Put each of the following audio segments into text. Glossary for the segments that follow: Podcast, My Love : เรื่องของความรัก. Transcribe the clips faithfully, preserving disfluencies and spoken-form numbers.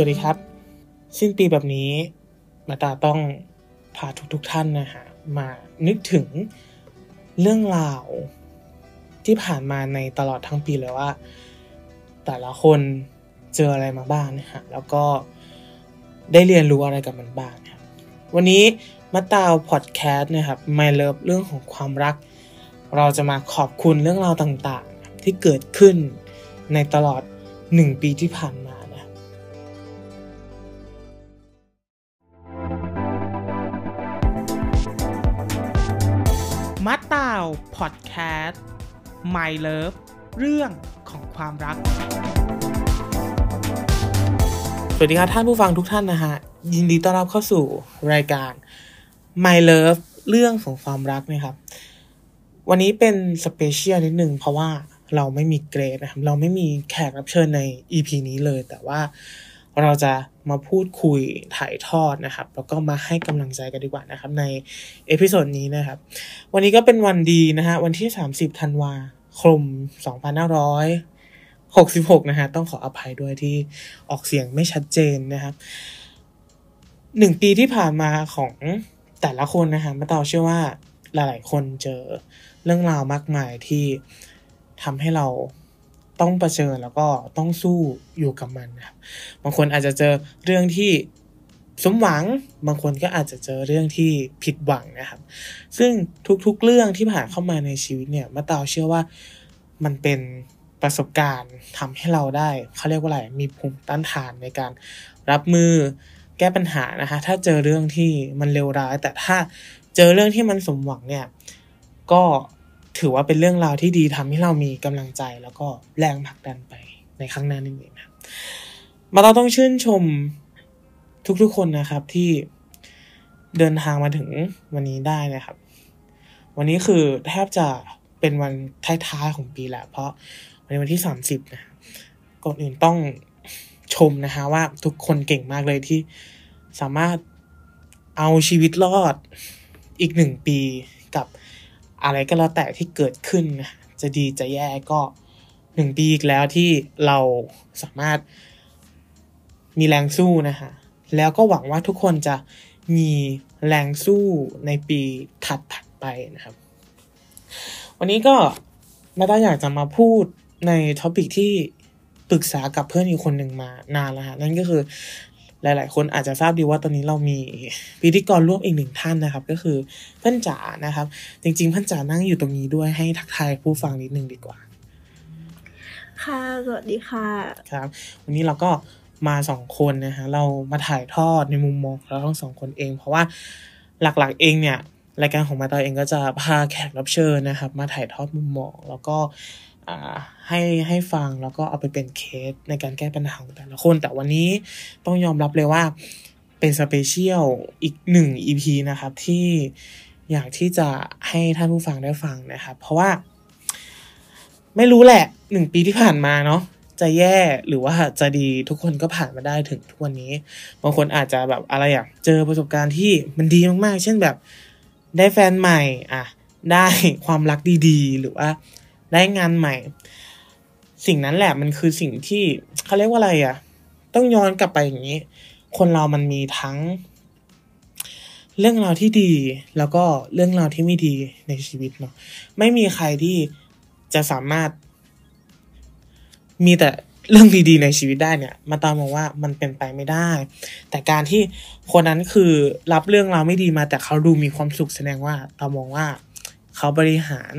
สวัสดีครับสิ้นปีแบบนี้มาตาต้องพาทุกทุกท่านนะฮะมานึกถึงเรื่องราวที่ผ่านมาในตลอดทั้งปีเลยว่าแต่ละคนเจออะไรมาบ้างนะฮะแล้วก็ได้เรียนรู้อะไรกับมันบ้างครับวันนี้มาตา Podcast นะครับ My Love เรื่องของความรักเราจะมาขอบคุณเรื่องราวต่างๆที่เกิดขึ้นในตลอดหนึ่งปีที่ผ่านมานะมาตา Podcast My Love เรื่องของความรักสวัสดีครับท่านผู้ฟังทุกท่านนะฮะยินดีต้อนรับเข้าสู่รายการ My Love เรื่องของความรักนะครับวันนี้เป็นสเปเชียลนิดนึงเพราะว่าเราไม่มีเกรดนะครับเราไม่มีแขกรับเชิญใน อี พี นี้เลยแต่ว่าเราจะมาพูดคุยถ่ายทอดนะครับแล้วก็มาให้กำลังใจกันดีกว่านะครับในเอพิโซดนี้นะครับวันนี้ก็เป็นวันดีนะฮะวันที่สามสิบธันวาคมสองพันห้าร้อยหกสิบหกนะฮะต้องขออภัยด้วยที่ออกเสียงไม่ชัดเจนนะครับหนึ่งปีที่ผ่านมาของแต่ละคนนะฮะมาตาเชื่อว่าหลายๆคนเจอเรื่องราวมากมายที่ทำให้เราต้องเผชิญแล้วก็ต้องสู้อยู่กับมันนะครับบางคนอาจจะเจอเรื่องที่สมหวังบางคนก็อาจจะเจอเรื่องที่ผิดหวังนะครับซึ่งทุกๆเรื่องที่ผ่านเข้ามาในชีวิตเนี่ยมาตาเชื่อว่ามันเป็นประสบการณ์ทำให้เราได้เขาเรียกว่าอะไรมีภูมิต้านทานในการรับมือแก้ปัญหานะฮะถ้าเจอเรื่องที่มันเลวร้ายแต่ถ้าเจอเรื่องที่มันสมหวังเนี่ยก็ถือว่าเป็นเรื่องราวที่ดีทำให้เรามีกำลังใจแล้วก็แรงผลักดันไปในข้างหน้านั่นเองนะมาเราต้องชื่นชมทุกๆคนนะครับที่เดินทางมาถึงวันนี้ได้นะครับวันนี้คือแทบจะเป็นวันท้ายๆของปีแล้วเพราะวันนี้วันที่สามสิบนะก่อนอื่นต้องชมนะฮะว่าทุกคนเก่งมากเลยที่สามารถเอาชีวิตรอดอีกหนึ่งปีกับอะไรก็แล้วแต่ที่เกิดขึ้นนะจะดีจะแย่ก็หนึ่งปีอีกแล้วที่เราสามารถมีแรงสู้นะฮะแล้วก็หวังว่าทุกคนจะมีแรงสู้ในปีถัดถัดไปนะครับวันนี้ก็มาต้าอยากจะมาพูดในท็อปิกที่ปรึกษากับเพื่อนอีกคนหนึ่งมานานแล้วฮะนั่นก็คือหลายๆคนอาจจะทราบดีว่าตอนนี้เรามีพิธีกรร่วมอีกหนึ่งท่านนะครับก็คือเพื่อนจ๋านะครับจริงๆเพื่อนจ๋านั่งอยู่ตรงนี้ด้วยให้ทักทายผู้ฟังนิดนึงดีกว่าค่ะสวัสดีค่ะครับวันนี้เราก็มาสองคนนะฮะเรามาถ่ายทอดในมุมมองเราทั้งสองคนเองเพราะว่าหลักๆเองเนี่ยรายการของมาตาเองก็จะพาแขกรับเชิญนะครับมาถ่ายทอดมุมมองแล้วก็ให้ให้ฟังแล้วก็เอาไปเป็นเคสในการแก้ปัญหาของแต่ละคนแต่วันนี้ต้องยอมรับเลยว่าเป็นสเปเชียลอีกหนึ่ง อี พี นะครับที่อยากที่จะให้ท่านผู้ฟังได้ฟังนะครับเพราะว่าไม่รู้แหละหนึ่งปีที่ผ่านมาเนาะจะแย่หรือว่าจะดีทุกคนก็ผ่านมาได้ถึงทุกวันนี้บางคนอาจจะแบบอะไรอ่ะเจอประสบการณ์ที่มันดีมากๆเช่นแบบได้แฟนใหม่อ่ะได้ความรักดีๆหรือว่าได้งานใหม่สิ่งนั้นแหละมันคือสิ่งที่เขาเรียกว่าอะไรอ่ะต้องย้อนกลับไปอย่างนี้คนเรามันมีทั้งเรื่องราวที่ดีแล้วก็เรื่องราวที่ไม่ดีในชีวิตเนาะไม่มีใครที่จะสามารถมีแต่เรื่องดีๆในชีวิตได้เนี่ยมาตามมองว่ามันเป็นไปไม่ได้แต่การที่คนนั้นคือรับเรื่องราวไม่ดีมาแต่เขาดูมีความสุขแสดงว่าตามมองว่าเขาบริหาร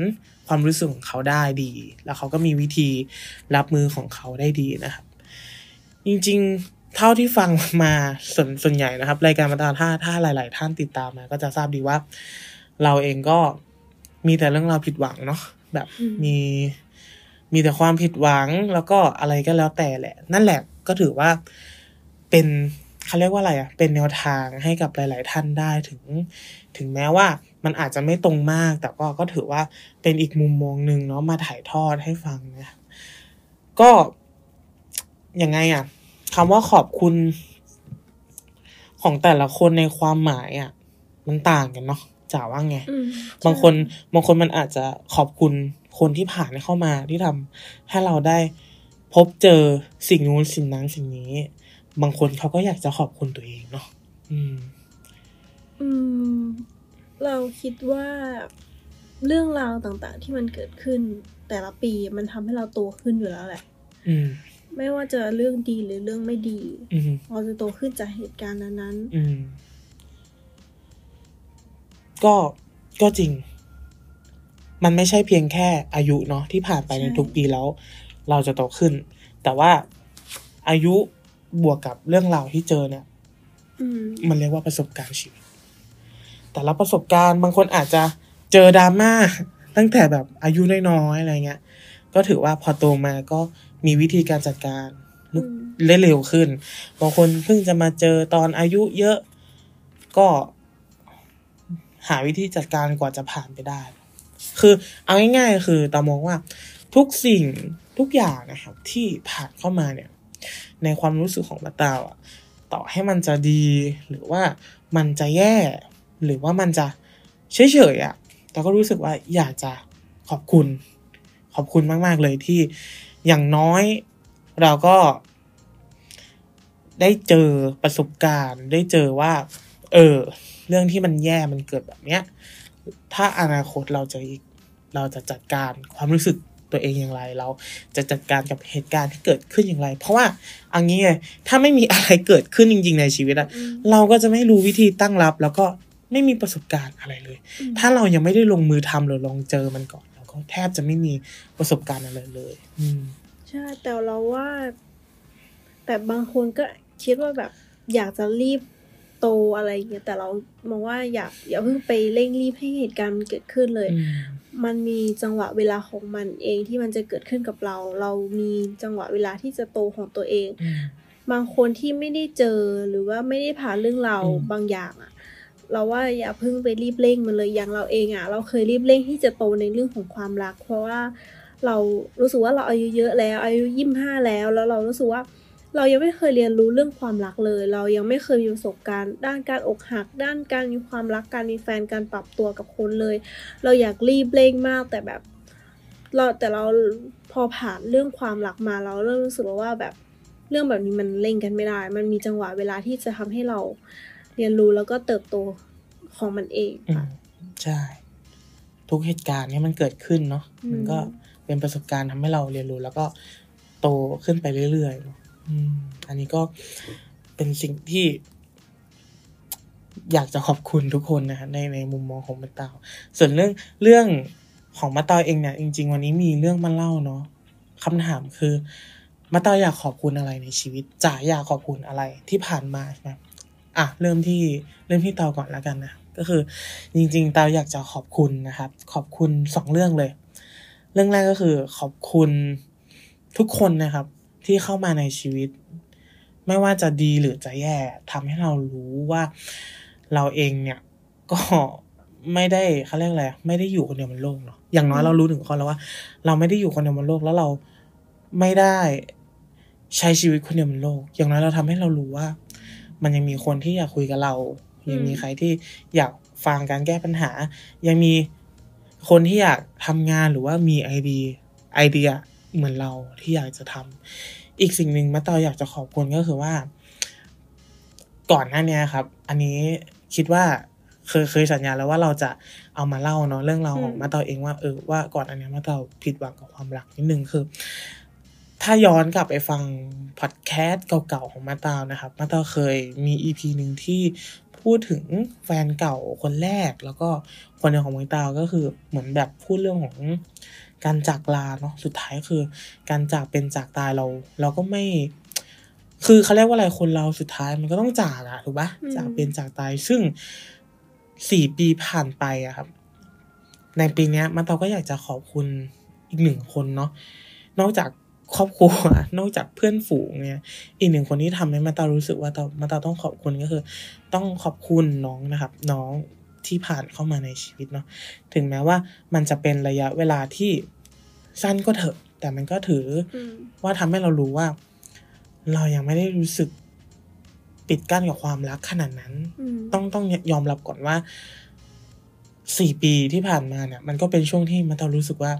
ความรู้สึกของเขาได้ดีแล้วเขาก็มีวิธีรับมือของเขาได้ดีนะครับจริงๆเท่าที่ฟังมาส่วนส่วนใหญ่นะครับรายการมาตาถ้าถ้าหลายๆท่านติดตามมาก็จะทราบดีว่าเราเองก็มีแต่เรื่องราวผิดหวังเนาะแบบมีมีแต่ความผิดหวังแล้วก็อะไรก็แล้วแต่แหละนั่นแหละก็ถือว่าเป็นเขาเรียกว่าอะไรอ่ะเป็นแนวทางให้กับหลายๆท่านได้ถึงถึงแม้ว่ามันอาจจะไม่ตรงมากแต่ก็ก็ถือว่าเป็นอีกมุมมองนึงเนาะมาถ่ายทอดให้ฟังนะก็ยังไงอ่ะคำว่าขอบคุณของแต่ละคนในความหมายอ่ะมันต่างกันเนาะจ๋าว่าไงบางคนบางคนมันอาจจะขอบคุณคนที่ผ่านเข้ามาที่ทำให้เราได้พบเจอสิ่งนู้นสิ่งนั้นสิ่งนี้ บางคนเขาก็อยากจะขอบคุณตัวเองเนาะอืมอืมเราคิดว่าเรื่องราวต่างๆที่มันเกิดขึ้นแต่ละปีมันทำให้เราโตขึ้นอยู่แล้วแหละอืมไม่ว่าจะเรื่องดีหรือเรื่องไม่ดีเราจะโตขึ้นจากเหตุการณ์นั้นๆอืมก็ก็จริงมันไม่ใช่เพียงแค่อายุเนาะที่ผ่านไปในทุกปีแล้วเราจะโตขึ้นแต่ว่าอายุบวกกับเรื่องราวที่เจอเนี่ย ม, มันเรียกว่าประสบการณ์ชีวิตแต่ละประสบการณ์บางคนอาจจะเจอดราม่าตั้งแต่แบบอายุน้อยๆอะไรเงี้ยก็ถือว่าพอโตมาก็มีวิธีการจัดการเร็วขึ้นบางคนเพิ่งจะมาเจอตอนอายุเยอะก็หาวิธีจัดการกว่าจะผ่านไปได้คือเอาง่ายๆคือตามองว่าทุกสิ่งทุกอย่างนะครับที่ผ่านเข้ามาเนี่ยในความรู้สึกของตาอ่ะต่อให้มันจะดีหรือว่ามันจะแย่หรือว่ามันจะเฉยๆอ่ะแต่ก็รู้สึกว่าอยากจะขอบคุณขอบคุณมากๆเลยที่อย่างน้อยเราก็ได้เจอประสบการณ์ได้เจอว่าเออเรื่องที่มันแย่มันเกิดแบบเนี้ยถ้าอนาคตเราจะอีกเราจะจัดการความรู้สึกตัวเองอย่างไรเราจะจัดการกับเหตุการณ์ที่เกิดขึ้นอย่างไรเพราะว่าอันนี้ไงถ้าไม่มีอะไรเกิดขึ้นจริงๆในชีวิตอะเราก็จะไม่รู้วิธีตั้งรับแล้วก็ไม่มีประสบการณ์อะไรเลยถ้าเรายังไม่ได้ลงมือทำหรือลองเจอมันก่อนเราก็แทบจะไม่มีประสบการณ์อะไรเลยใช่แต่เราว่าแต่บางคนก็คิดว่าแบบอยากจะรีบโตอะไรอย่างเงี้ยแต่เรามองว่าอย่าอย่าเพิ่งไปเร่งรีบให้เหตุการณ์มันเกิดขึ้นเลยมันมีจังหวะเวลาของมันเองที่มันจะเกิดขึ้นกับเราเรามีจังหวะเวลาที่จะโตของตัวเองบางคนที่ไม่ได้เจอหรือว่าไม่ได้ผ่านเรื่องราวบางอย่างอ่ะเราว่าอย่าเพิ่งไปรีบเร่งมันเลยอย่างเราเองอ่ะเราเคยรีบเร่งที่จะโตในเรื่องของความรักเพราะว่าเรารู้สึกว่าเราอายุเยอะแล้วอายุยี่สิบห้าแล้วแล้วเรารู้สึกว่าเรายังไม่เคยเรียนรู้เรื่องความรักเลยเรายังไม่เคยมีประสบการณ์ด้านการอกหักด้านการมีความรักการมีแฟนการปรับตัวกับคนเลยเราอยากรีบเร่งมากแต่แบบเราแต่เราพอผ่านเรื่องความรักมาเราเริ่มรู้สึกว่าแบบเรื่องแบบนี้มันเร่งกันไม่ได้มันมีจังหวะเวลาที่จะทำให้เราเรียนรู้แล้วก็เติบโตของมันเองค่ะใช่ทุกเหตุการณ์เนี่ยมันเกิดขึ้นเนาะมันก็เป็นประสบการณ์ทำให้เราเรียนรู้แล้วก็โตขึ้นไปเรื่อยๆอันนี้ก็เป็นสิ่งที่อยากจะขอบคุณทุกคนนะฮะในในมุมมองของมะตาวส่วนเรื่องเรื่องของมะตาวเองเนี่ยจริงๆวันนี้มีเรื่องมาเล่าเนาะคำถามคือมะตาวอยากขอบคุณอะไรในชีวิตจ๋าอยากขอบคุณอะไรที่ผ่านมานะอ่ะเริ่มที่เริ่มที่ตาวก่อนแล้วกันนะก็คือจริงๆตาวอยากจะขอบคุณนะครับขอบคุณสองเรื่องเลยเรื่องแรกก็คือขอบคุณทุกคนนะครับที่เข้ามาในชีวิตไม่ว่าจะดีหรือจะแย่ทำให้เรารู้ว่าเราเองเนี่ยก็ไม่ได้เขาเรียกอะไรไม่ได้อยู่คนเดียวบนโลกเนาะอย่างน้อยเรารู้ถึงข้อแล้วว่าเราไม่ได้อยู่คนเดียวบนโลกแล้วเราไม่ได้ใช้ชีวิตคนเดียวบนโลกอย่างน้อยเราทำให้เรารู้ว่ามันยังมีคนที่อยากคุยกับเรายังมีใครที่อยากฟังการแก้ปัญหายังมีคนที่อยากทำงานหรือว่ามีไอเดียไอเดียเหมือนเราที่อยากจะทำอีกสิ่งหนึ่งมะตาวอยากจะขอบคุณก็คือว่าก่อนหน้านี้ครับอันนี้คิดว่าเคยเคยสัญญาแล้วว่าเราจะเอามาเล่าเนาะเรื่องเราของมะตาวเองว่าเออว่าก่อนอันนี้มะตาวผิดหวังกับความรักนิดนึงคือถ้าย้อนกลับไปฟังพอดแคสต์เก่าๆของมะตาวนะครับมะตาวเคยมี อี พี นึงที่พูดถึงแฟนเก่าคนแรกแล้วก็คนเดียวของมะตาวก็คือเหมือนแบบพูดเรื่องของการจากลาเนาะสุดท้ายคือการจากเป็นจากตายเราเราก็ไม่คือเขาเรียกว่าอะไรคนเราสุดท้ายมันก็ต้องจากอะถูกปะจากเป็นจากตายซึ่งสี่ปีผ่านไปอะครับในปีนี้มะตาวก็อยากจะขอบคุณอีกหนึ่งคนเนาะนอกจากครอบครัวนอกจากเพื่อนฝูงเนี่ยอีกหนึ่งคนที่ทำให้มะตาวรู้สึกว่ามะตาวต้องขอบคุณก็คือต้องขอบคุณน้องนะครับน้องที่ผ่านเข้ามาในชีวิตเนาะถึงแม้ว่ามันจะเป็นระยะเวลาที่สั้นก็เถอะแต่มันก็ถือว่าทำให้เรารู้ว่าเรายังไม่ได้รู้สึกปิดกั้นกับความรักขนาดนั้นต้องต้องยอมรับก่อนว่าสี่ปีที่ผ่านมาเนี่ยมันก็เป็นช่วงที่มะตาวรู้สึกว่า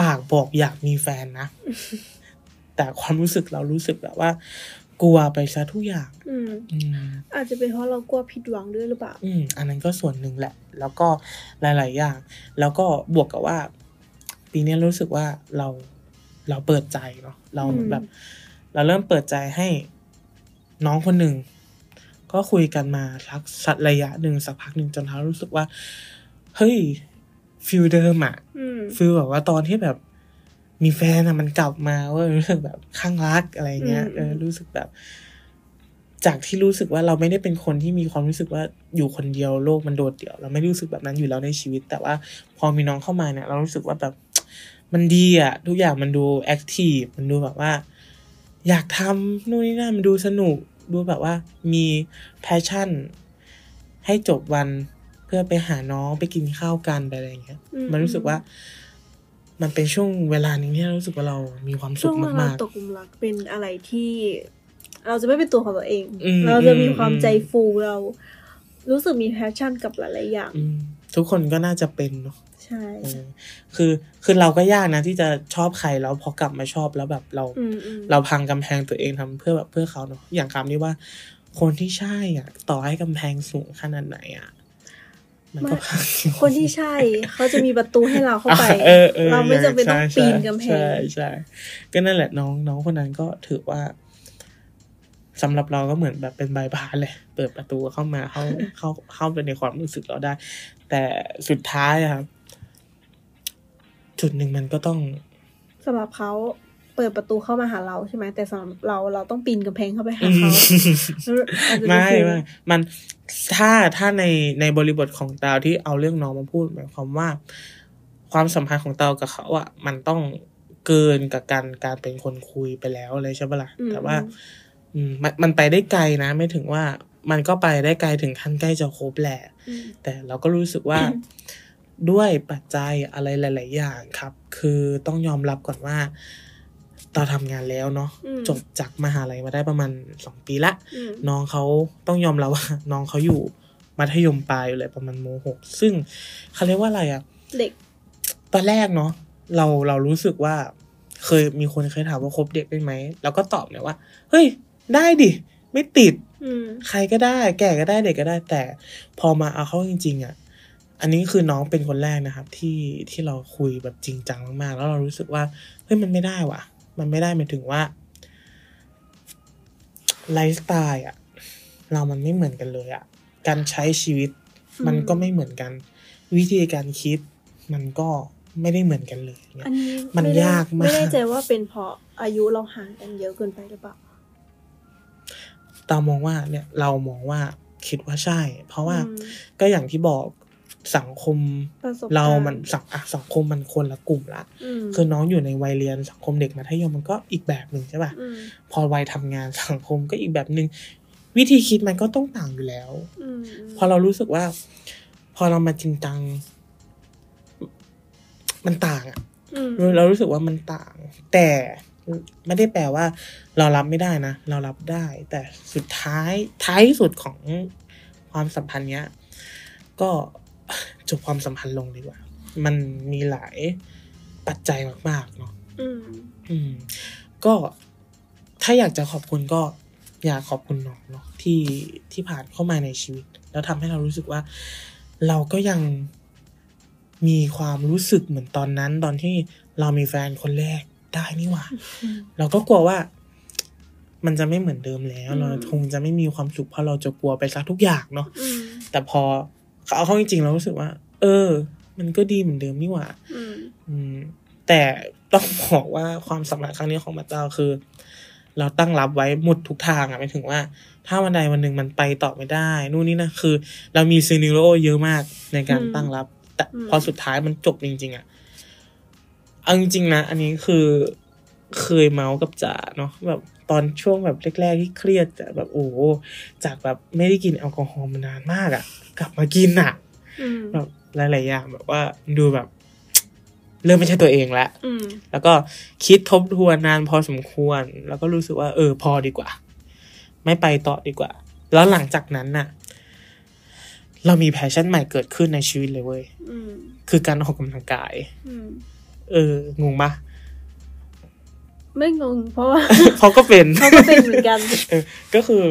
ปากบอกอยากมีแฟนนะแต่ความรู้สึกเรารู้สึกแบบว่า กลัวไปซะทุกอย่างอืมอาจจะเป็นเพราะเรากลัวผิดหวังด้วยหรือเปล่าอืมอันนั้นก็ส่วนหนึ่งแหละแล้วก็หลายๆอย่างแล้วก็บวกกับว่าปีนี้รู้สึกว่าเราเราเปิดใจเนาะเราแบบเราเริ่มเปิดใจให้น้องคนหนึ่งก็คุยกันมาสักสักระยะหนึ่งสักพักหนึ่งจนเรารู้สึกว่าเฮ้ยฟิลเดิมอ่ะฟิลแบบว่าตอนที่แบบมีแฟนอ่ะมันกลับมาว่ารู้สึกแบบข้างรักอะไรเงี้ยเออรู้สึกแบบจากที่รู้สึกว่าเราไม่ได้เป็นคนที่มีความรู้สึกว่าอยู่คนเดียวโลกมันโดดเดี่ยวเราไม่รู้สึกแบบนั้นอยู่แล้วในชีวิตแต่ว่าพอมีน้องเข้ามาเนี่ยเรารู้สึกว่าแบบมันดีอ่ะทุกอย่างมันดูแอคทีฟมันดูแบบว่าอยากทำนู่นนี่นั่นมันดูสนุกดูแบบว่ามีแพชชั่นให้จบวันเพื่อไปหาน้องไปกินข้าวกันไปอะไรอย่างเงี้ยมันรู้สึกว่ามันเป็นช่วงเวลานึงที่รู้สึกว่าเรามีความสุขมากๆช่วงเราตกหลุมรักเป็นอะไรที่เราจะไม่เป็นตัวของตัวเองเราจะมีความใจฟูเรารู้สึกมีแพชชั่นกับหลายๆอย่างทุกคนก็น่าจะเป็นเนาะใช่คือคือเราก็ยากนะที่จะชอบใครแล้วพอกลับมาชอบแล้วแบบเราเราพังกำแพงตัวเองทำเพื่อแบบเพื่อเขาเนาะอย่างคำนี้ว่าคนที่ใช่อ่ะต่อให้กำแพงสูงขนาดไหนอ่ะมันก็พังคนที่ใช่เขาจะมีประตูให้เราเข้าไปเราไม่จำเป็นต้องปีนกำแพงใช่ใช่ก็นั่นแหละน้องน้องคนนั้นก็ถือว่าสำหรับเราก็เหมือนแบบเป็นใบบานเลยเปิดประตูเข้ามาเข้าเข้าเข้าไปในความรู้สึกเราได้แต่สุดท้ายครับจุดหนึ่งมันก็ต้องสำหรับเขาเปิดประตูเข้ามาหาเราใช่ไหมแต่สำหรับเราเราต้องปีนกำแพงเข้าไปหาเขาไม่ไม่มันถ้าถ้าในในบริบทของตาวที่เอาเรื่องน้องมาพูดหมายความว่าความสัมพันธ์ของตาวกับเขาอ่ะมันต้องเกินกับการการเป็นคนคุยไปแล้วอะไรใช่ปะล่ะแต่ว่ามันมันไปได้ไกลนะไม่ถึงว่ามันก็ไปได้ไกลถึงขั้นใกล้จะครบแหละแต่เราก็รู้สึกว่าด้วยปัจจัยอะไรหลายๆอย่างครับคือต้องยอมรับก่อนว่าตอนทำงานแล้วเนาะจบจากมหาลัยมาได้ประมาณสองปีละน้องเขาต้องยอมรับว่าน้องเขาอยู่มัธยมปลายอยู่เลยประมาณม.หกซึ่งเขาเรียกว่าอะไรอะเด็กตอนแรกเนาะเราเรารู้สึกว่าเคยมีคนเคยถามว่าคบเด็กได้ไหมแล้วก็ตอบเนี่ยว่าเฮ้ยได้ดิไม่ติดใครก็ได้แก่ก็ได้เด็กก็ได้แต่พอมาเอาเข้าจริงๆอ่ะอันนี้คือน้องเป็นคนแรกนะครับที่ที่เราคุยแบบจริงจังมากๆแล้วเรารู้สึกว่าเฮ้ยมันไม่ได้ว่ะมันไม่ได้หมายถึงว่าไลฟ์สไตล์อ่ะเรามันไม่เหมือนกันเลยอ่ะการใช้ชีวิตมันก็ไม่เหมือนกันวิธีการคิดมันก็ไม่ได้เหมือนกันเลยอันนี้มันยากมากไม่แน่ใจว่าเป็นเพราะอายุเราห่างกันเยอะเกินไปหรือเปล่าเรามองว่าเนี่ยเรามองว่าคิดว่าใช่เพราะว่าก็อย่างที่บอกสังคมเรามันสังสังคมมันคนละกลุ่มละคือน้องอยู่ในวัยเรียนสังคมเด็กมัธยมมันก็อีกแบบหนึ่งใช่ป่ะพอวัยทำงานสังคมก็อีกแบบหนึ่งวิธีคิดมันก็ต้องต่างอยู่แล้วพอเรารู้สึกว่าพอเรามาจริงจังมันต่างอ่ะเรารู้สึกว่ามันต่างแต่ไม่ได้แปลว่าเรารับไม่ได้นะเรารับได้แต่สุดท้ายท้ายสุดของความสัมพันธ์เนี้ยก็จบความสัมพันธ์ลงดีกว่ามันมีหลายปัจจัยมากๆเนาะอืมอืมก็ถ้าอยากจะขอบคุณก็อยากขอบคุณน้องเนาะที่ที่ผ่านเข้ามาในชีวิตแล้วทำให้เรารู้สึกว่าเราก็ยังมีความรู้สึกเหมือนตอนนั้นตอนที่เรามีแฟนคนแรกได้นี่หว่าเราก็กลัวว่ามันจะไม่เหมือนเดิมแล้วเราคงจะไม่มีความสุขเพราะเราจะกลัวไปซะทุกอย่างเนาะแต่พอเอาเข้าจริงๆเรารู้สึกว่าเออมันก็ดีเหมือนเดิมนี่หว่าแต่ต้องบอกว่าความสำเร็จครั้งนี้ของมัตตาคือเราตั้งรับไว้หมดทุกทางอะหมายถึงว่าถ้าวันใดวันหนึ่งมันไปต่อไม่ได้นู่นนี่นะคือเรามีซีนิโร่เยอะมากในการตั้งรับแต่พอสุดท้ายมันจบจริงๆอะเอาจริงๆนะอันนี้คือเคยเมาส์กับจ๋าเนาะแบบตอนช่วงแบบแรกๆที่เครียดจะแบบโอ้จากแบบไม่ได้กินแอลกอฮอล์มานานมากอะกลับมากินอะแบบหลายๆอย่างแบบว่าดูแบบเริ่มไม่ใช่ตัวเองแล้วแล้วก็คิดทบทวนนานพอสมควรแล้วก็รู้สึกว่าเออพอดีกว่าไม่ไปต่อดีกว่าแล้วหลังจากนั้นน่ะเรามีแพชชั่นใหม่เกิดขึ้นในชีวิตเลยเว้ยคือการออกกำลังกายเอองงปะ ไม่งงเพราะว่า เขาก็เป็น เขาก็เป็นเหมือนกัน ก็คือ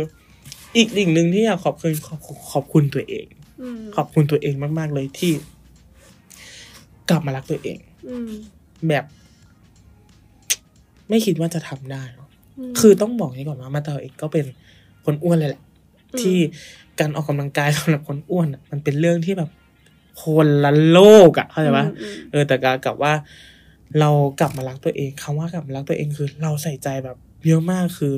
อีกสิ่งหนึ่งที่อยากขอบคุณขอบขอบคุณตัวเองขอบคุณตัวเองมากๆเลยที่กลับมารักตัวเองแบบไม่คิดว่าจะทำได้คือต้องบอกนี้ก่อนว่ามาเตอร์เองก็เป็นคนอ้วนเลยแหละที่การออกกำลังกายสำหรับคนอ้วนมันเป็นเรื่องที่แบบคนละโลกอ่ะเข้าใจป่ะเออแต่การกลับว่าเรากลับมารักตัวเองคำว่ากลับมารักตัวเองคือเราใส่ใจแบบเยอะมากคือ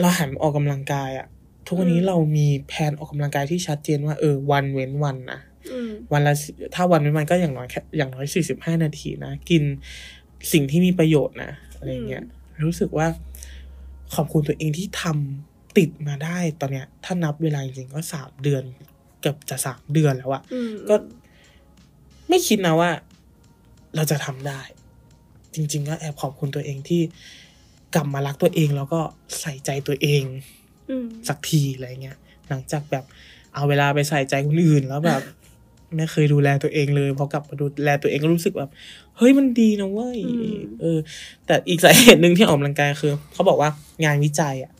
เราหันออกกำลังกายอ่ะทุกวันนี้เรามีแผนออกกำลังกายที่ชัดเจนว่าเออวันเว้นวันนะวันละถ้าวันเว้นวันก็อย่างน้อยอย่างน้อยสี่สิบห้านาทีนะกินสิ่งที่มีประโยชน์นะอะไรเงี้ยรู้สึกว่าขอบคุณตัวเองที่ทำติดมาได้ตอนเนี้ยถ้านับเวลาจริงๆก็สามเดือนเกือบจะสามเดือนแล้วอะก็ไม่คิดนะว่าเราจะทำได้จริงๆก็แอบขอบคุณตัวเองที่กลับมารักตัวเองแล้วก็ใส่ใจตัวเองสักทีอะไรเงี้ยหลังจากแบบเอาเวลาไปใส่ใจคนอื่นแล้วแบบไม่เคยดูแลตัวเองเลยพอกลับมาดูแลตัวเองก็รู้สึกแบบเฮ้ยมันดีนะเว้ยเออแต่อีกสาเหตุหนึ่งที่ออกกำลังกายคือเขาบอกว่างานวิจัยอะ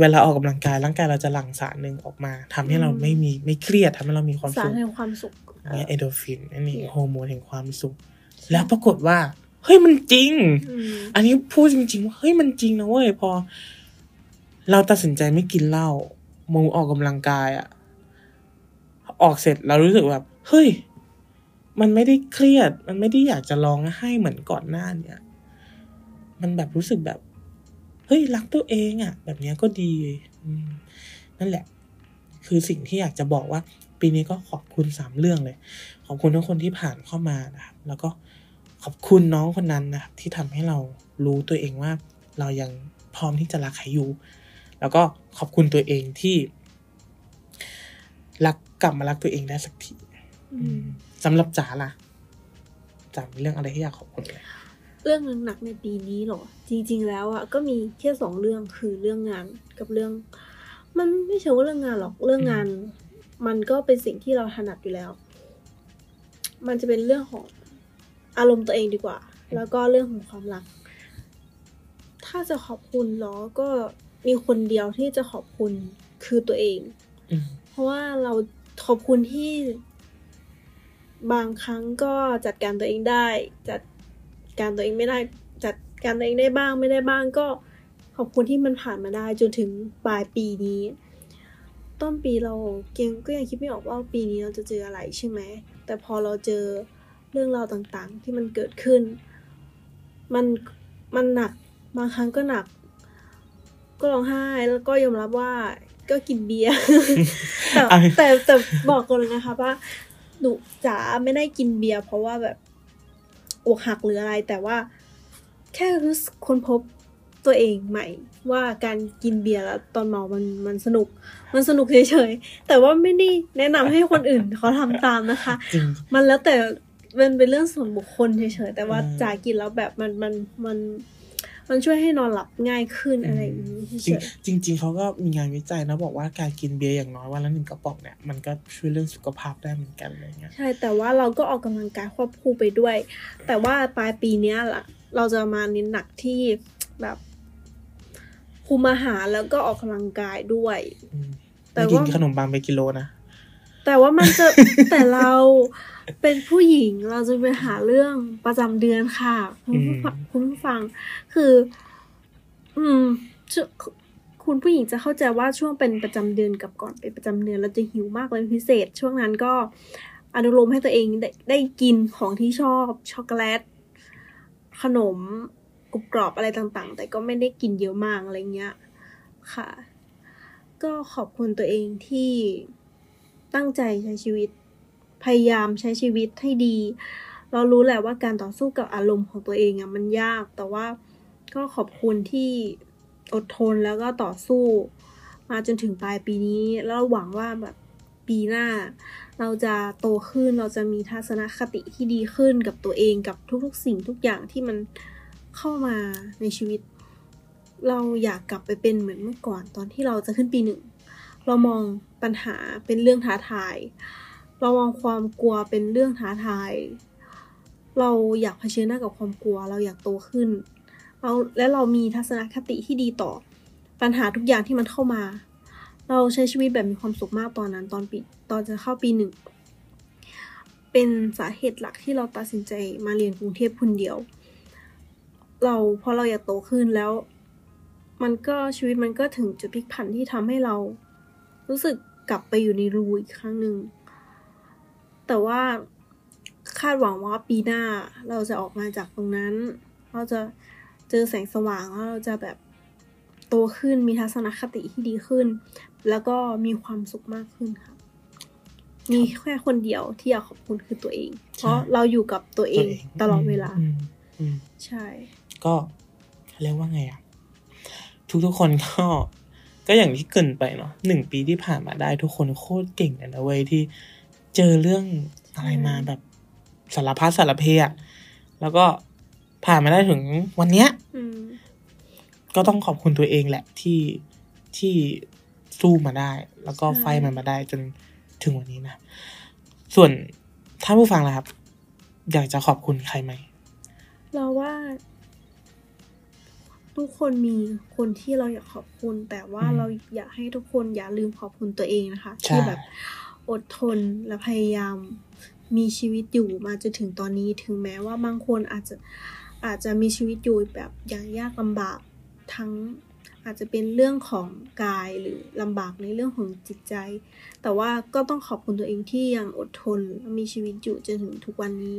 เวลาออกกำลังกายร่างกายเราจะหลั่งสารหนึ่งออกมาทำให้เราไม่มีไม่เครียดทำให้เรามีความสุขสารแห่งความสุขเนี่ยเอโดรฟินนั่นเองฮอร์โมนแห่งความสุขแล้วปรากฏว่าเฮ้ยมันจริงอันนี้พูดจริงๆว่าเฮ้ยมันจริงนะเว้ยพอเราตัดสินใจไม่กินเหล้ามูออกกำลังกายอะออกเสร็จเรารู้สึกแบบเฮ้ยมันไม่ได้เครียดมันไม่ได้อยากจะร้องไห้เหมือนก่อนหน้าเนี่ยมันแบบรู้สึกแบบเฮ้ยรักตัวเองอะแบบนี้ก็ดีนั่นแหละคือสิ่งที่อยากจะบอกว่าปีนี้ก็ขอบคุณสามเรื่องเลยขอบคุณทุกคนที่ผ่านเข้ามานะครับแล้วก็ขอบคุณน้องคนนั้นนะครับที่ทำให้เรารู้ตัวเองว่าเรายังพร้อมที่จะรักใครอยู่แล้วก็ขอบคุณตัวเองที่รักกลับมารักตัวเองได้สักทีสำหรับจ๋าล่ะจ๋ามีเรื่องอะไรที่อยากขอบคุณเลยเรื่องหนักในปีนี้หรอจริงๆแล้วอ่ะก็มีแค่สองเรื่องคือเรื่องงานกับเรื่องมันไม่ใช่ว่าเรื่องงานหรอกเรื่องงานมันก็เป็นสิ่งที่เราถนัดอยู่แล้วมันจะเป็นเรื่องของอารมณ์ตัวเองดีกว่าแล้วก็เรื่องของความรักถ้าจะขอบคุณหรอก็มีคนเดียวที่จะขอบคุณคือตัวเองเพราะว่าเราขอบคุณที่บางครั้งก็จัดการตัวเองได้จัดการตัวเองไม่ได้จัดการตัวเองได้บ้างไม่ได้บ้างก็ขอบคุณที่มันผ่านมาได้จนถึงปลายปีนี้ต้นปีเราเก่งก็ยังคิดไม่ออกว่าปีนี้เราจะเจออะไรใช่ไหมแต่พอเราเจอเรื่องราวต่างๆที่มันเกิดขึ้นมันมันหนักบางครั้งก็หนักก็ร้องไห้แล้วก็ยอมรับว่าก็กินเบียร์ แต่แต่แต่บอกก่อนเลยนะคะว่าหนูจ๋าไม่ได้กินเบียร์เพราะว่าแบบอกหักหรืออะไรแต่ว่าแค่รู้สึกค้นพบตัวเองใหม่ว่าการกินเบียร์แล้วตอนเมามันมันสนุกมันสนุกเฉยๆแต่ว่าไม่ได้แนะนำให้คนอื่นเขาทำตามนะคะมันแล้วแต่มันเป็นเรื่องส่วนบุคคลเฉยๆแต่ว่าจ๋ากินแล้วแบบมันมันมันมันช่วยให้นอนหลับง่ายขึ้นอะไรอย่างนี้จริงจริงเขาก็มีงานวิจัยนะบอกว่าการกินเบียร์อย่างน้อยวันละหนึ่งกระป๋องเนี่ยมันก็ช่วยเรื่องสุขภาพได้เหมือนกันอะไรเงี้ยใช่แต่ว่าเราก็ออกกำลังกายควบคู่ไปด้วยแต่ว่าปลายปีนี้ล่ะเราจะมาเน้นหนักที่แบบคุมอาหารแล้วก็ออกกำลังกายด้วยแต่ว่ากินขนมบางไปกิโลนะแต่ว่ามันจะ แต่เราเป็นผู้หญิงเราจะไปหาเรื่องประจำเดือนค่ะคุณผู้ฟังคุณผู้ฟังคืออืมคุณผู้หญิงจะเข้าใจว่าช่วงเป็นประจำเดือนกับก่อนเป็นประจำเดือนเราจะหิวมากเลยพิเศษช่วงนั้นก็อนุโลมให้ตัวเองได้ได้กินของที่ชอบช็อกโกแลตขนมกรุบกรอบอะไรต่างๆแต่ก็ไม่ได้กินเยอะมากอะไรเงี้ยค่ะก็ขอบคุณตัวเองที่ตั้งใจใช้ชีวิตพยายามใช้ชีวิตให้ดีเรารู้แหละว่าการต่อสู้กับอารมณ์ของตัวเองอะมันยากแต่ว่าก็ขอบคุณที่อดทนแล้วก็ต่อสู้มาจนถึงปลายปีนี้แล้วหวังว่าแบบปีหน้าเราจะโตขึ้นเราจะมีทัศนคติที่ดีขึ้นกับตัวเองกับทุกๆสิ่งทุกอย่างที่มันเข้ามาในชีวิตเราอยากกลับไปเป็นเหมือนเมื่อก่อนตอนที่เราจะขึ้นปีหนึ่งเรามองปัญหาเป็นเรื่องท้าทายเรามองความกลัวเป็นเรื่องท้าทาย เราอยากเผชิญหน้ากับความกลัวเราอยากโตขึ้นเราและเรามีทัศนคติที่ดีต่อปัญหาทุกอย่างที่มันเข้ามาเราใช้ชีวิตแบบมีความสุขมากตอนนั้นตอนปีตอนจะเข้าปีหนึ่งเป็นสาเหตุหลักที่เราตัดสินใจมาเรียนกรุงเทพคนเดียวเราพอเราอยากโตขึ้นแล้วมันก็ชีวิตมันก็ถึงจุดพลิกผันที่ทำให้เรารู้สึกกลับไปอยู่ในรูอีกครั้งหนึ่งแต่ว่าคาดหวังว่าปีหน้าเราจะออกมาจากตรงนั้นเราจะเจอแสงสว่างแล้วเราจะแบบโตขึ้นมีทัศนคติที่ดีขึ้นแล้วก็มีความสุขมากขึ้นค่ะมีแค่คนเดียวที่อยากขอบคุณคือตัวเองเพราะเราอยู่กับตัวเองตลอดเวลาใช่ก็เรียกว่าไงอ่ะทุกๆคนก็ก็อย่างที่เกินไปเนาะหนึ่งปีที่ผ่านมาได้ทุกคนโคตรเก่งเลยนะเว้ยที่เจอเรื่องอะไรมาแบบสารพัดสารเพอ่ะแล้วก็ผ่านมาได้ถึงวันเนี้ยก็ต้องขอบคุณตัวเองแหละที่ที่สู้มาได้แล้วก็ไฟมันมาได้จนถึงวันนี้นะส่วนท่านผู้ฟังล่ะครับอยากจะขอบคุณใครไหมเราว่าทุกคนมีคนที่เราอยากขอบคุณแต่ว่าเราอยากให้ทุกคนอย่าลืมขอบคุณตัวเองนะคะที่แบบอดทนและพยายามมีชีวิตอยู่มาจนถึงตอนนี้ถึงแม้ว่าบางคนอาจจะอาจจะมีชีวิตอยู่แบบอย่างยากลำบากทั้งอาจจะเป็นเรื่องของกายหรือลำบากในเรื่องของจิตใจแต่ว่าก็ต้องขอบคุณตัวเองที่ยังอดทนมีชีวิตอยู่จนถึงทุกวันนี้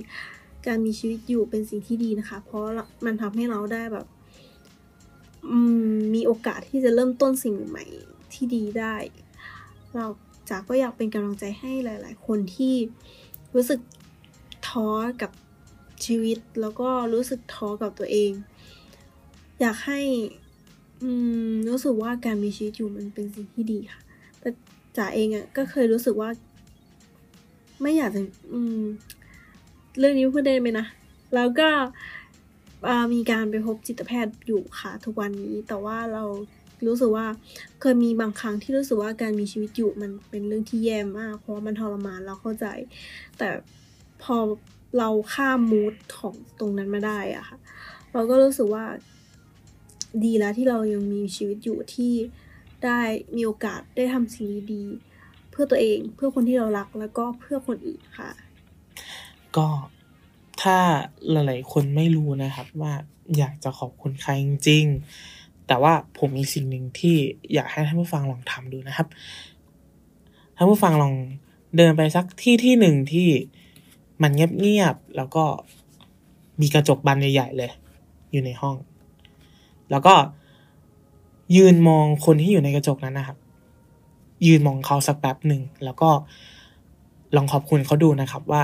การมีชีวิตอยู่เป็นสิ่งที่ดีนะคะเพราะมันทำให้เราได้แบบมีโอกาสที่จะเริ่มต้นสิ่งใหม่ที่ดีได้เราจ๋าก็อยากเป็นกำลังใจให้หลายๆคนที่รู้สึกท้อกับชีวิตแล้วก็รู้สึกท้อกับตัวเองอยากให้รู้สึกว่าการมีชีวิตอยู่มันเป็นสิ่งที่ดีค่ะแต่จ๋าเองอ่ะก็เคยรู้สึกว่าไม่อยากจะเรื่องนี้พูดได้ไหมนะแล้วก็มีการไปพบจิตแพทย์อยู่ค่ะทุกวันนี้แต่ว่าเรารู้สึกว่าเคยมีบางครั้งที่รู้สึกว่าการมีชีวิตอยู่มันเป็นเรื่องที่แย่มากเพราะมันทรมานเราเข้าใจแต่พอเราข้ามมูดของตรงนั้นมาได้อ่ะค่ะเราก็รู้สึกว่าดีแล้วที่เรายังมีชีวิตอยู่ที่ได้มีโอกาสได้ทำสิ่งดีๆเพื่อตัวเองเพื่อคนที่เรารักแล้วก็เพื่อคนอื่นค่ะก็ถ้าหลายๆคนไม่รู้นะครับว่าอยากจะขอบคุณใครจริงๆแต่ว่าผมมีสิ่งหนึ่งที่อยากให้ท่านผู้ฟังลองทำดูนะครับท่านผู้ฟังลองเดินไปสักที่ที่หนึ่งที่มันเงียบๆแล้วก็มีกระจกบานใหญ่ๆเลยอยู่ในห้องแล้วก็ยืนมองคนที่อยู่ในกระจกนั้นนะครับยืนมองเขาสักแป๊บหนึ่งแล้วก็ลองขอบคุณเขาดูนะครับว่า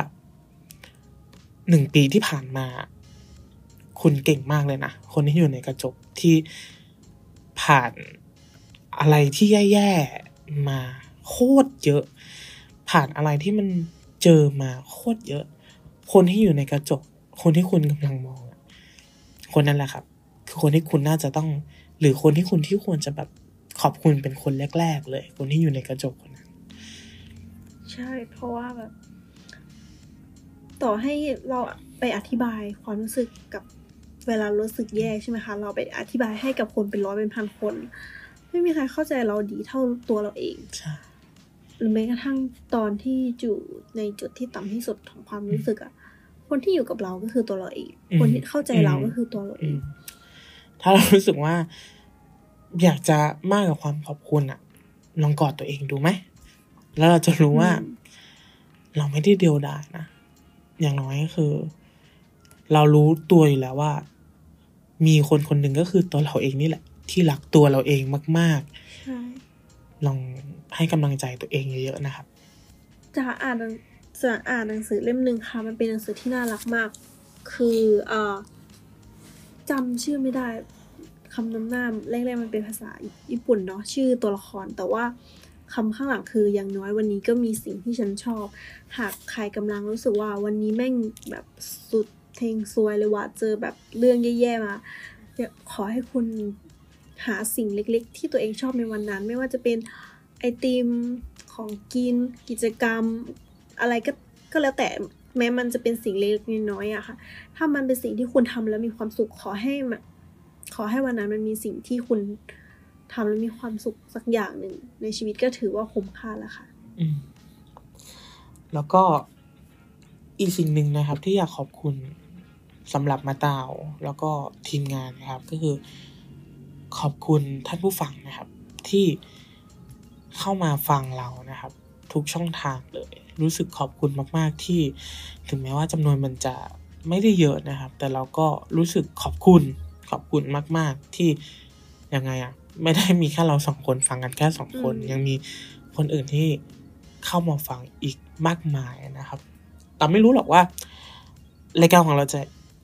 หนึ่งปีที่ผ่านมาคุณเก่งมากเลยนะคนที่อยู่ในกระจกที่ผ่านอะไรที่แย่ๆมาโคตรเยอะผ่านอะไรที่มันเจอมาโคตรเยอะคนที่อยู่ในกระจกคนที่คุณกำลังมองคนนั้นแหละครับคือคนที่คุณน่าจะต้องหรือคนที่คุณที่ควรจะแบบขอบคุณเป็นคนแรกๆเลยคนที่อยู่ในกระจกคนนั้นใช่เพราะว่าแบบต่อให้เราไปอธิบายความรู้สึกกับเวลารู้สึกแย่ใช่ไหมคะเราไปอธิบายให้กับคนเป็นร้อยเป็นพันคนไม่มีใครเข้าใจเราดีเท่าตัวเราเองหรือแม้กระทั่งตอนที่อยู่ในจุดที่ต่ำที่สุดของความรู้สึกอ่ะคนที่อยู่กับเราก็คือตัวเราเองคนที่เข้าใจเราก็คือตัวเราเองถ้าเรารู้สึกว่าอยากจะมากกว่าความขอบคุณอ่ะลองกอดตัวเองดูไหมแล้วเราจะรู้ว่าเราไม่ได้เดียวดายนะอย่างน้อยก็คือเรารู้ตัวอยู่แล้วว่ามีคนคนหนึ่งก็คือตัวเราเองนี่แหละที่รักตัวเราเองมากๆใช่ลองให้กำลังใจตัวเองเยอะๆนะครับจะอ่านจะอ่านหนังสือเล่มหนึ่งค่ะมันเป็นหนังสือที่น่ารักมากคือเอ่อจำชื่อไม่ได้คำนำหน้าแรกๆมันเป็นภาษาญี่ปุ่นเนาะชื่อตัวละครแต่ว่าคำข้างหลังคืออย่างน้อยวันนี้ก็มีสิ่งที่ฉันชอบหากใครกำลังรู้สึกว่าวันนี้แม่งแบบสุดเทงซวยเลยว่ะเจอแบบเรื่องแย่ๆมาขอให้คุณหาสิ่งเล็กๆที่ตัวเองชอบในวันนั้นไม่ว่าจะเป็นไอติมของกินกิจกรรมอะไรก็ก็แล้วแต่ แม้มันจะเป็นสิ่งเล็กน้อยอะค่ะถ้ามันเป็นสิ่งที่คุณทำแล้วมีความสุขขอให้ขอให้วันนั้นมันมีสิ่งที่คุณทำแล้วมีความสุขสักอย่างหนึ่งในชีวิตก็ถือว่าคุ้มค่าแล้วค่ะแล้วก็อีกสิ่งหนึ่งนะครับที่อยากขอบคุณสำหรับมาตาวแล้วก็ทีมงานนะครับก็คือขอบคุณท่านผู้ฟังนะครับที่เข้ามาฟังเรานะครับทุกช่องทางเลยรู้สึกขอบคุณมากๆที่ถึงแม้ว่าจำนวนมันจะไม่ได้เยอะนะครับแต่เราก็รู้สึกขอบคุณขอบคุณมากๆที่ยังไงอ่ะไม่ได้มีแค่เราสองคนฟังกันแค่สองคนยังมีคนอื่นที่เข้ามาฟังอีกมากมายนะครับแต่ไม่รู้หรอกว่ารายการของเราจะ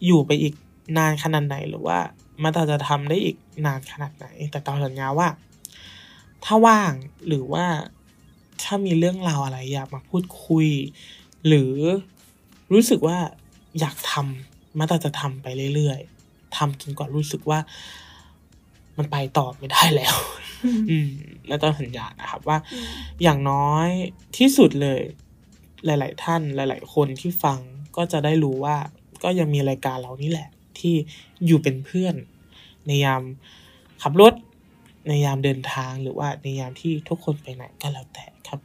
อยู่ไปอีกนานขนาดไหนหรือว่ามันจะทำได้อีกนานขนาดไหนแต่ตอนสัญญาว่าถ้าว่างหรือว่าถ้ามีเรื่องราวอะไรอยากมาพูดคุยหรือรู้สึกว่าอยากทำมันจะทำไปเรื่อยๆทำจนกว่ารู้สึกว่ามันไปต่อไม่ได้แล้ว อืมแล้วต้องสัญญานะครับว่า อย่างน้อยที่สุดเลยหลายๆท่านหลายๆคนที่ฟังก็จะได้รู้ว่าก็ยังมีรายการเรานี่แหละที่อยู่เป็นเพื่อนในยามขับรถในยามเดินทางหรือว่าในยามที่ทุกคนไปไหนก็แล้วแต่ครับ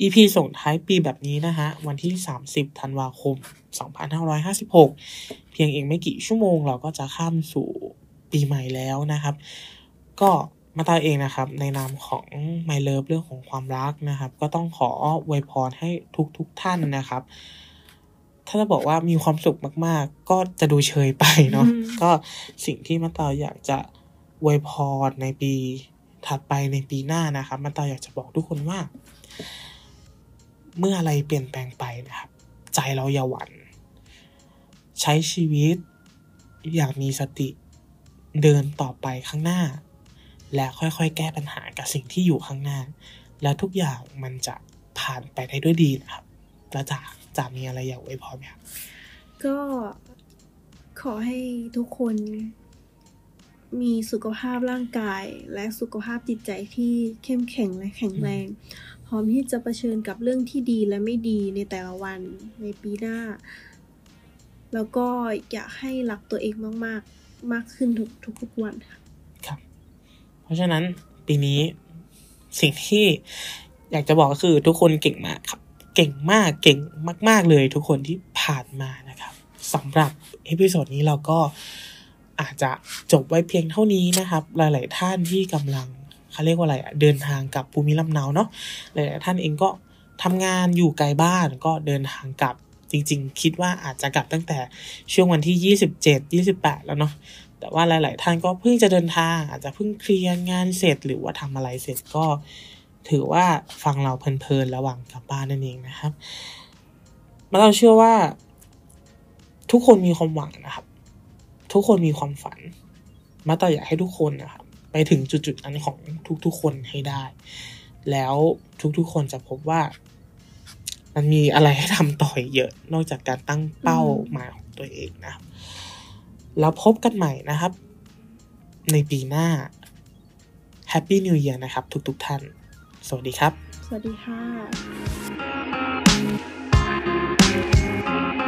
อี พี ส่งท้ายปีแบบนี้นะฮะวันที่สามสิบธันวาคมสองพันห้าร้อยห้าสิบหกเพียงเองไม่กี่ชั่วโมงเราก็จะข้ามสู่ปีใหม่แล้วนะครับก็มาตาเองนะครับในนามของ My Love เรื่องของความรักนะครับก็ต้องขออวยพรให้ทุกทุกท่านนะครับถ้าจะบอกว่ามีความสุขมากๆก็จะดูเชยไปเนาะก็สิ่งที่มาตาอยากจะอวยพรในปีถัดไปในปีหน้านะครับมาตาอยากจะบอกทุกคนว่าเมื่ออะไรเปลี่ยนแปลงไปนะครับใจเราอย่าหวั่นใช้ชีวิตอย่างมีสติเดินต่อไปข้างหน้าและค่อยๆแก้ปัญหากับสิ่งที่อยู่ข้างหน้าแล้วทุกอย่างมันจะผ่านไปได้ด้วยดีนะครับแล้วจ๋าจ๋ามีอะไรอยากอวยพรไหมครับก็ขอให้ทุกคนมีสุขภาพร่างกายและสุขภาพจิตใจที่เข้มแข็งและแข็งแรงพร้อมที่จะเผชิญกับเรื่องที่ดีและไม่ดีในแต่ละวันในปีหน้าแล้วก็อยากให้รักตัวเองมากๆมากขึ้นทุกทุกทุกวันค่ะครับเพราะฉะนั้นปีนี้สิ่งที่อยากจะบอกก็คือทุกคนเก่งมากครับเก่งมากเก่งมากๆเลยทุกคนที่ผ่านมานะครับสำหรับเอพิโซดนี้เราก็อาจจะจบไว้เพียงเท่านี้นะครับหลายๆท่านที่กำลังเขาเรียกว่าอะไรอ่ะเดินทางกับภูมิลำเนาเนาะหลายๆท่านเองก็ทำงานอยู่ไกลบ้านก็เดินทางกลับจริงๆคิดว่าอาจจะกลับตั้งแต่ช่วงวันที่ยี่สิบเจ็ด ยี่สิบแปดแล้วเนาะแต่ว่าหลายๆท่านก็เพิ่งจะเดินทางอาจจะเพิ่งเคลียร์งานเสร็จหรือว่าทำอะไรเสร็จก็ถือว่าฟังเราเพลินๆระหว่างกลับบ้านนั่นเองนะครับแล้วเราเชื่อว่าทุกคนมีความหวังนะครับทุกคนมีความฝันมาต่ออยากให้ทุกคนนะครับไปถึงจุดๆนั้นของทุกๆคนให้ได้แล้วทุกๆคนจะพบว่ามันมีอะไรให้ทำต่อเยอะนอกจากการตั้งเป้าหมายของตัวเองนะครับแล้วพบกันใหม่นะครับในปีหน้า Happy New Year นะครับทุกๆท่านสวัสดีครับสวัสดีค่ะ